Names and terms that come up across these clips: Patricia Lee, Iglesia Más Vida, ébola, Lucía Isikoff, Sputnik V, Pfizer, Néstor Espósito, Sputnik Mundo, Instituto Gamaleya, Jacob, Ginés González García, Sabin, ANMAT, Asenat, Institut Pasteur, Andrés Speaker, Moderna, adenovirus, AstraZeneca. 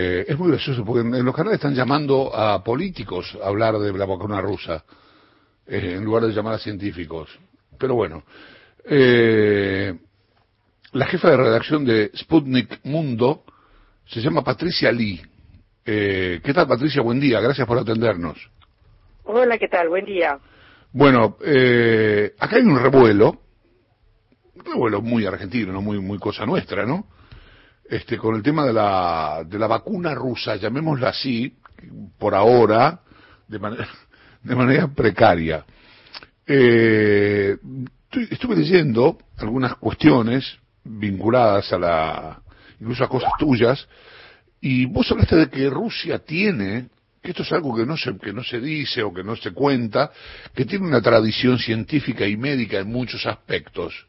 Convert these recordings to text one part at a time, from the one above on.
Es muy gracioso porque en los canales están llamando a políticos a hablar de la vacuna rusa, en lugar de llamar a científicos. Pero bueno, la jefa de redacción de Sputnik Mundo se llama Patricia Lee. ¿Qué tal, Patricia? Buen día, gracias por atendernos. Hola, ¿qué tal? Buen día. Bueno, acá hay un revuelo muy argentino, ¿no? muy cosa nuestra, ¿no? Con el tema de la vacuna rusa, llamémosla así, por ahora, de manera precaria. Estuve leyendo algunas cuestiones vinculadas a incluso a cosas tuyas, y vos hablaste de que Rusia tiene, que esto es algo que no se dice o que no se cuenta, que tiene una tradición científica y médica en muchos aspectos.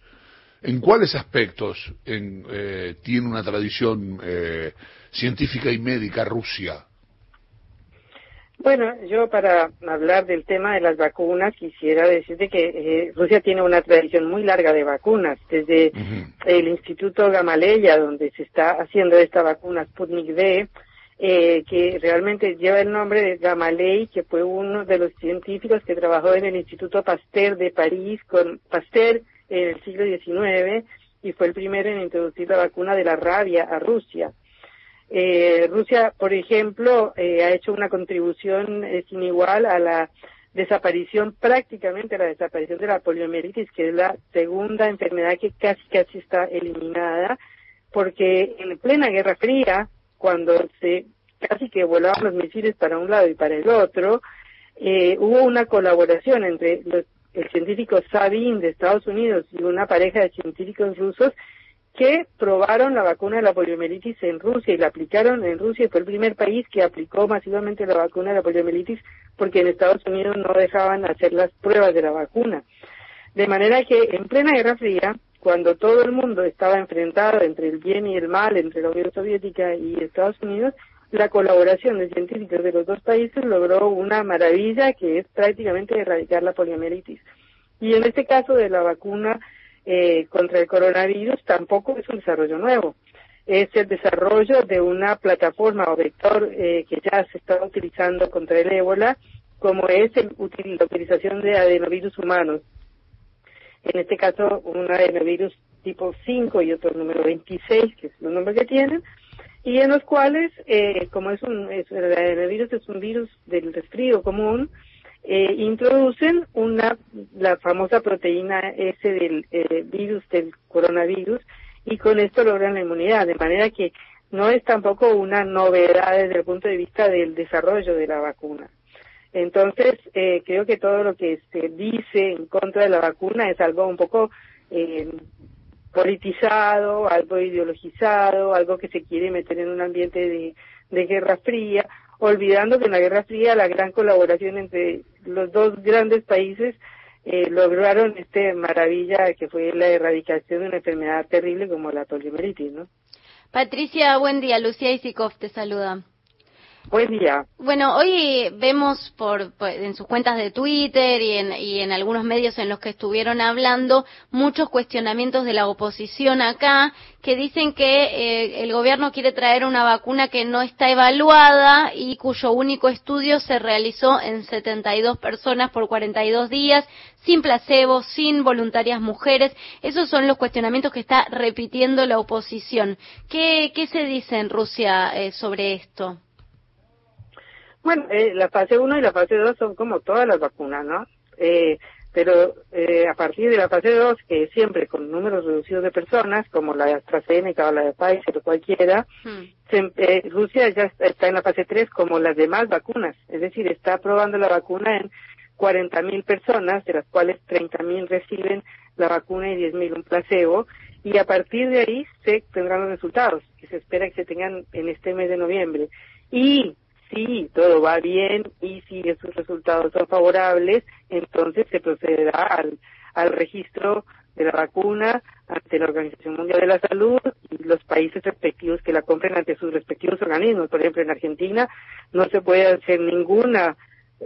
¿En cuáles aspectos tiene una tradición científica y médica Rusia? Bueno, yo para hablar del tema de las vacunas quisiera decirte que Rusia tiene una tradición muy larga de vacunas, desde el Instituto Gamaleya, donde se está haciendo esta vacuna Sputnik V, que realmente lleva el nombre de Gamaleya, que fue uno de los científicos que trabajó en el Instituto Pasteur de París con Pasteur en el siglo XIX, y fue el primero en introducir la vacuna de la rabia a Rusia. Rusia, por ejemplo, ha hecho una contribución sin igual a la desaparición, prácticamente la desaparición de la poliomielitis, que es la segunda enfermedad que casi está eliminada, porque en plena Guerra Fría, cuando se casi que volaban los misiles para un lado y para el otro, hubo una colaboración entre el científico Sabin de Estados Unidos y una pareja de científicos rusos que probaron la vacuna de la poliomielitis en Rusia y la aplicaron en Rusia, y fue el primer país que aplicó masivamente la vacuna de la poliomielitis, porque en Estados Unidos no dejaban hacer las pruebas de la vacuna. De manera que en plena Guerra Fría, cuando todo el mundo estaba enfrentado entre el bien y el mal, entre la Unión Soviética y Estados Unidos, la colaboración de científicos de los dos países logró una maravilla, que es prácticamente erradicar la poliomielitis. Y en este caso de la vacuna contra el coronavirus, tampoco es un desarrollo nuevo. Es el desarrollo de una plataforma o vector que ya se está utilizando contra el ébola, como es la utilización de adenovirus humanos. En este caso, un adenovirus tipo 5 y otro número 26, que es el nombre que tienen, y en los cuales, como el adenovirus es un virus del resfrío común, introducen la famosa proteína S del virus del coronavirus, y con esto logran la inmunidad. De manera que no es tampoco una novedad desde el punto de vista del desarrollo de la vacuna. Entonces, creo que todo lo que se dice en contra de la vacuna es algo un poco politizado, algo ideologizado, algo que se quiere meter en un ambiente de Guerra Fría, olvidando que en la Guerra Fría la gran colaboración entre los dos grandes países lograron esta maravilla que fue la erradicación de una enfermedad terrible como la poliomielitis, ¿no? Patricia, buen día. Lucía Isikoff te saluda. Buen día. Bueno, hoy vemos en sus cuentas de Twitter y en algunos medios en los que estuvieron hablando muchos cuestionamientos de la oposición acá, que dicen que el gobierno quiere traer una vacuna que no está evaluada y cuyo único estudio se realizó en 72 personas por 42 días, sin placebo, sin voluntarias mujeres. Esos son los cuestionamientos que está repitiendo la oposición. ¿Qué se dice en Rusia sobre esto? Bueno, la fase 1 y la fase 2 son como todas las vacunas, ¿no? Pero a partir de la fase 2, que siempre con números reducidos de personas, como la de AstraZeneca o la de Pfizer o cualquiera, Rusia ya está en la fase 3 como las demás vacunas. Es decir, está probando la vacuna en 40.000 personas, de las cuales 30.000 reciben la vacuna y 10.000 un placebo. Y a partir de ahí se tendrán los resultados, que se espera que se tengan en este mes de noviembre. Y si todo va bien y si esos resultados son favorables, entonces se procederá al registro de la vacuna ante la Organización Mundial de la Salud y los países respectivos que la compren ante sus respectivos organismos. Por ejemplo, en Argentina no se puede hacer ninguna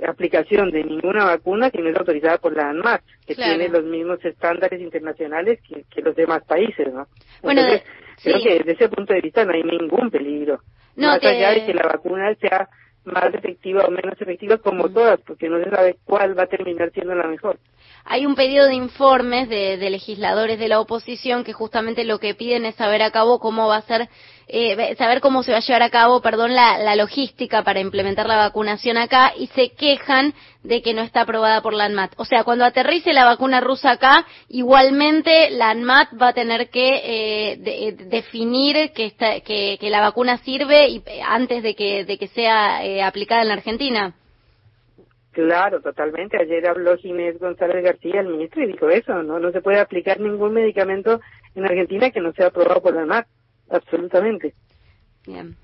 aplicación de ninguna vacuna si no es autorizada por la ANMAT, que tiene los mismos estándares internacionales que los demás países, ¿no? Entonces, creo que desde ese punto de vista no hay ningún peligro. Más allá de que la vacuna sea más efectiva o menos efectiva, como todas, porque no se sabe cuál va a terminar siendo la mejor. Hay un pedido de informes de legisladores de la oposición que justamente lo que piden es saber cómo se va a llevar a cabo, la logística para implementar la vacunación acá, y se quejan de que no está aprobada por la ANMAT. O sea, cuando aterrice la vacuna rusa acá, igualmente la ANMAT va a tener que definir que la vacuna sirve y antes de que sea aplicada en la Argentina. Claro, totalmente. Ayer habló Ginés González García, el ministro, y dijo eso, no se puede aplicar ningún medicamento en Argentina que no sea aprobado por la ANMAT. Absolutamente. Bien.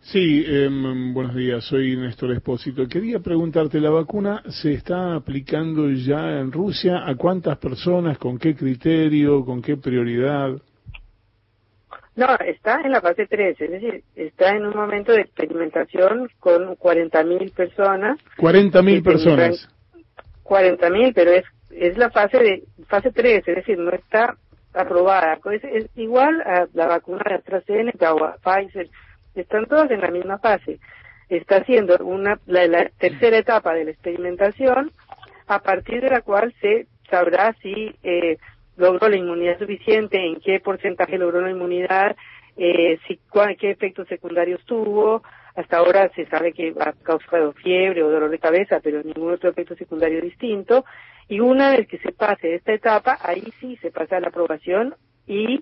Sí, buenos días, soy Néstor Espósito. Quería preguntarte, ¿la vacuna se está aplicando ya en Rusia? ¿A cuántas personas? ¿Con qué criterio? ¿Con qué prioridad? No, está en la fase 3, es decir, está en un momento de experimentación con 40.000 personas. ¿40.000 personas? 40.000, pero es la fase 3, es decir, no está aprobada. Es igual a la vacuna de AstraZeneca o a Pfizer, están todas en la misma fase. Está haciendo la tercera etapa de la experimentación, a partir de la cual se sabrá si logró la inmunidad suficiente, en qué porcentaje logró la inmunidad, qué efectos secundarios tuvo. Hasta ahora se sabe que ha causado fiebre o dolor de cabeza, pero ningún otro efecto secundario distinto. Y una vez que se pase esta etapa, ahí sí se pasa a la aprobación y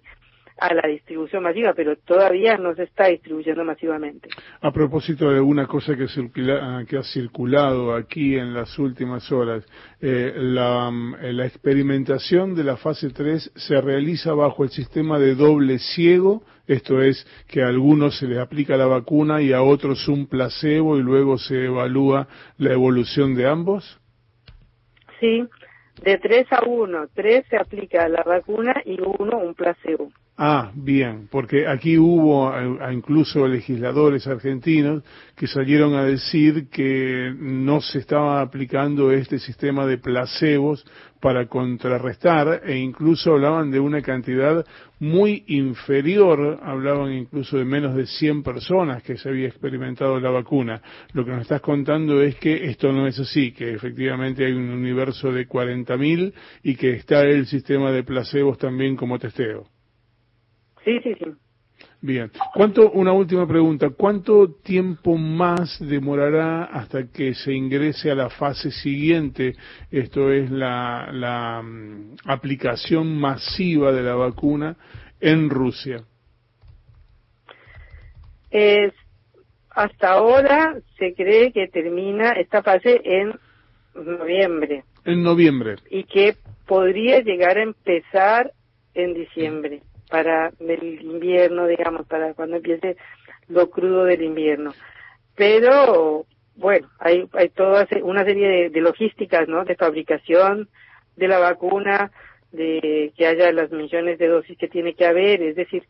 a la distribución masiva, pero todavía no se está distribuyendo masivamente. A propósito de una cosa que ha circulado aquí en las últimas horas, la experimentación de la fase 3 se realiza bajo el sistema de doble ciego, esto es, que a algunos se les aplica la vacuna y a otros un placebo y luego se evalúa la evolución de ambos. Sí, de 3-1, 3 se aplica la vacuna y 1 un placebo. Ah, bien, porque aquí hubo incluso legisladores argentinos que salieron a decir que no se estaba aplicando este sistema de placebos para contrarrestar, e incluso hablaban de una cantidad muy inferior, hablaban incluso de menos de 100 personas que se había experimentado la vacuna. Lo que nos estás contando es que esto no es así, que efectivamente hay un universo de 40.000 y que está el sistema de placebos también como testeo. Sí. Bien. Una última pregunta, ¿cuánto tiempo más demorará hasta que se ingrese a la fase siguiente? Esto es la aplicación masiva de la vacuna en Rusia. Hasta ahora se cree que termina esta fase en noviembre. En noviembre. Y que podría llegar a empezar en diciembre. Para el invierno, digamos, para cuando empiece lo crudo del invierno. Pero, bueno, hay toda una serie de logísticas, ¿no?, de fabricación de la vacuna, de que haya las millones de dosis que tiene que haber. Es decir,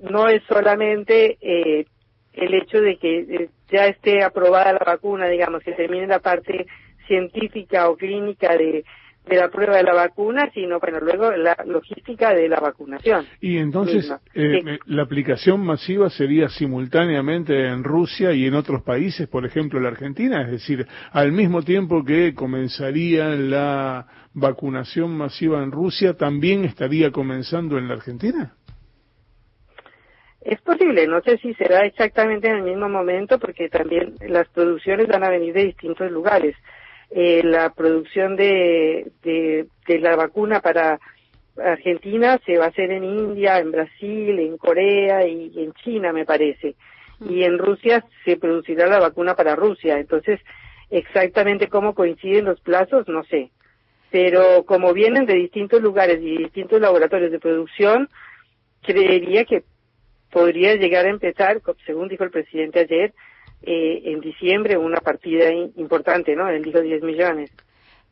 no es solamente el hecho de que ya esté aprobada la vacuna, digamos, que termine la parte científica o clínica de la prueba de la vacuna, sino luego la logística de la vacunación. Y entonces la aplicación masiva sería simultáneamente en Rusia y en otros países, por ejemplo la Argentina, es decir, al mismo tiempo que comenzaría la vacunación masiva en Rusia, ¿también estaría comenzando en la Argentina? Es posible, no sé si será exactamente en el mismo momento, porque también las producciones van a venir de distintos lugares. La producción de la vacuna para Argentina se va a hacer en India, en Brasil, en Corea y en China, me parece. Y en Rusia se producirá la vacuna para Rusia. Entonces, exactamente cómo coinciden los plazos, no sé. Pero como vienen de distintos lugares y distintos laboratorios de producción, creería que podría llegar a empezar, según dijo el presidente ayer, en diciembre una partida importante, ¿no? Él dijo 10 millones.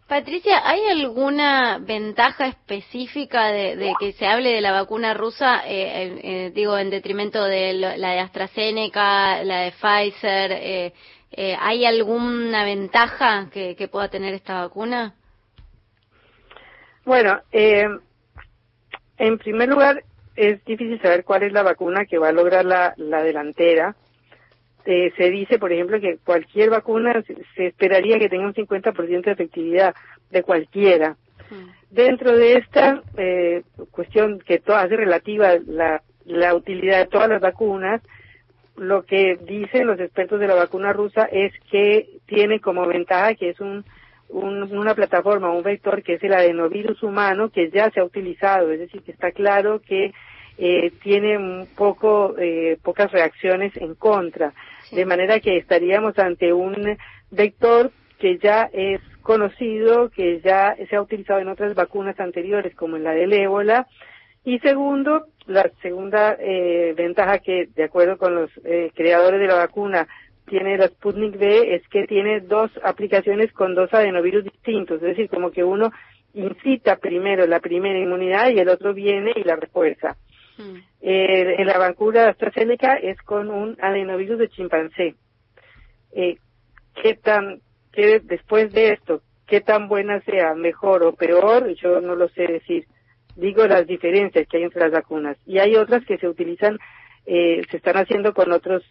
Patricia, ¿hay alguna ventaja específica de que se hable de la vacuna rusa, en detrimento de la de AstraZeneca, la de Pfizer? ¿Hay alguna ventaja que pueda tener esta vacuna? Bueno, en primer lugar, es difícil saber cuál es la vacuna que va a lograr la delantera. Se dice, por ejemplo, que cualquier vacuna se esperaría que tenga un 50% de efectividad de cualquiera. Dentro de esta cuestión que hace relativa la utilidad de todas las vacunas, lo que dicen los expertos de la vacuna rusa es que tiene como ventaja que es una plataforma, un vector que es el adenovirus humano, que ya se ha utilizado, es decir, que está claro que tiene pocas reacciones en contra, sí. De manera que estaríamos ante un vector que ya es conocido, que ya se ha utilizado en otras vacunas anteriores, como en la del ébola. Y segundo, la segunda ventaja que, de acuerdo con los creadores de la vacuna, tiene la Sputnik V es que tiene dos aplicaciones con dos adenovirus distintos, es decir, como que uno incita primero la primera inmunidad y el otro viene y la refuerza. En la vacuna AstraZeneca es con un adenovirus de chimpancé. ¿Qué después de esto, qué tan buena sea, mejor o peor? Yo no lo sé decir. Digo las diferencias que hay entre las vacunas. Y hay otras que se utilizan, se están haciendo con otros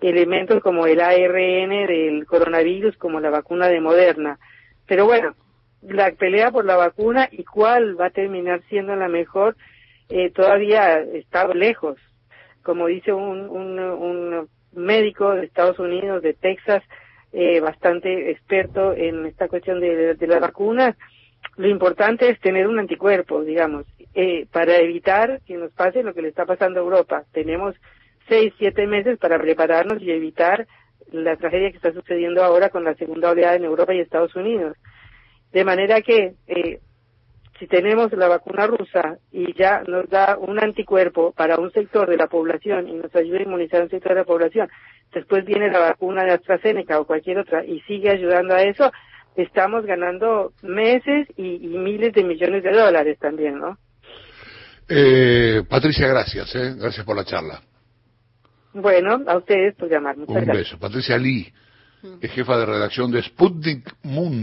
elementos como el ARN del coronavirus, como la vacuna de Moderna. Pero bueno, la pelea por la vacuna y cuál va a terminar siendo la mejor todavía está lejos. Como dice un médico de Estados Unidos, de Texas, bastante experto en esta cuestión de las vacunas, lo importante es tener un anticuerpo, digamos, para evitar que nos pase lo que le está pasando a Europa. Tenemos 6-7 meses para prepararnos y evitar la tragedia que está sucediendo ahora con la segunda oleada en Europa y Estados Unidos. De manera que si tenemos la vacuna rusa y ya nos da un anticuerpo para un sector de la población y nos ayuda a inmunizar un sector de la población, después viene la vacuna de AstraZeneca o cualquier otra y sigue ayudando a eso, estamos ganando meses y miles de millones de dólares también, ¿no? Patricia, gracias. Gracias por la charla. Bueno, a ustedes por llamar. Muchas gracias. Un beso. Patricia Lee, jefa de redacción de Sputnik Mundo.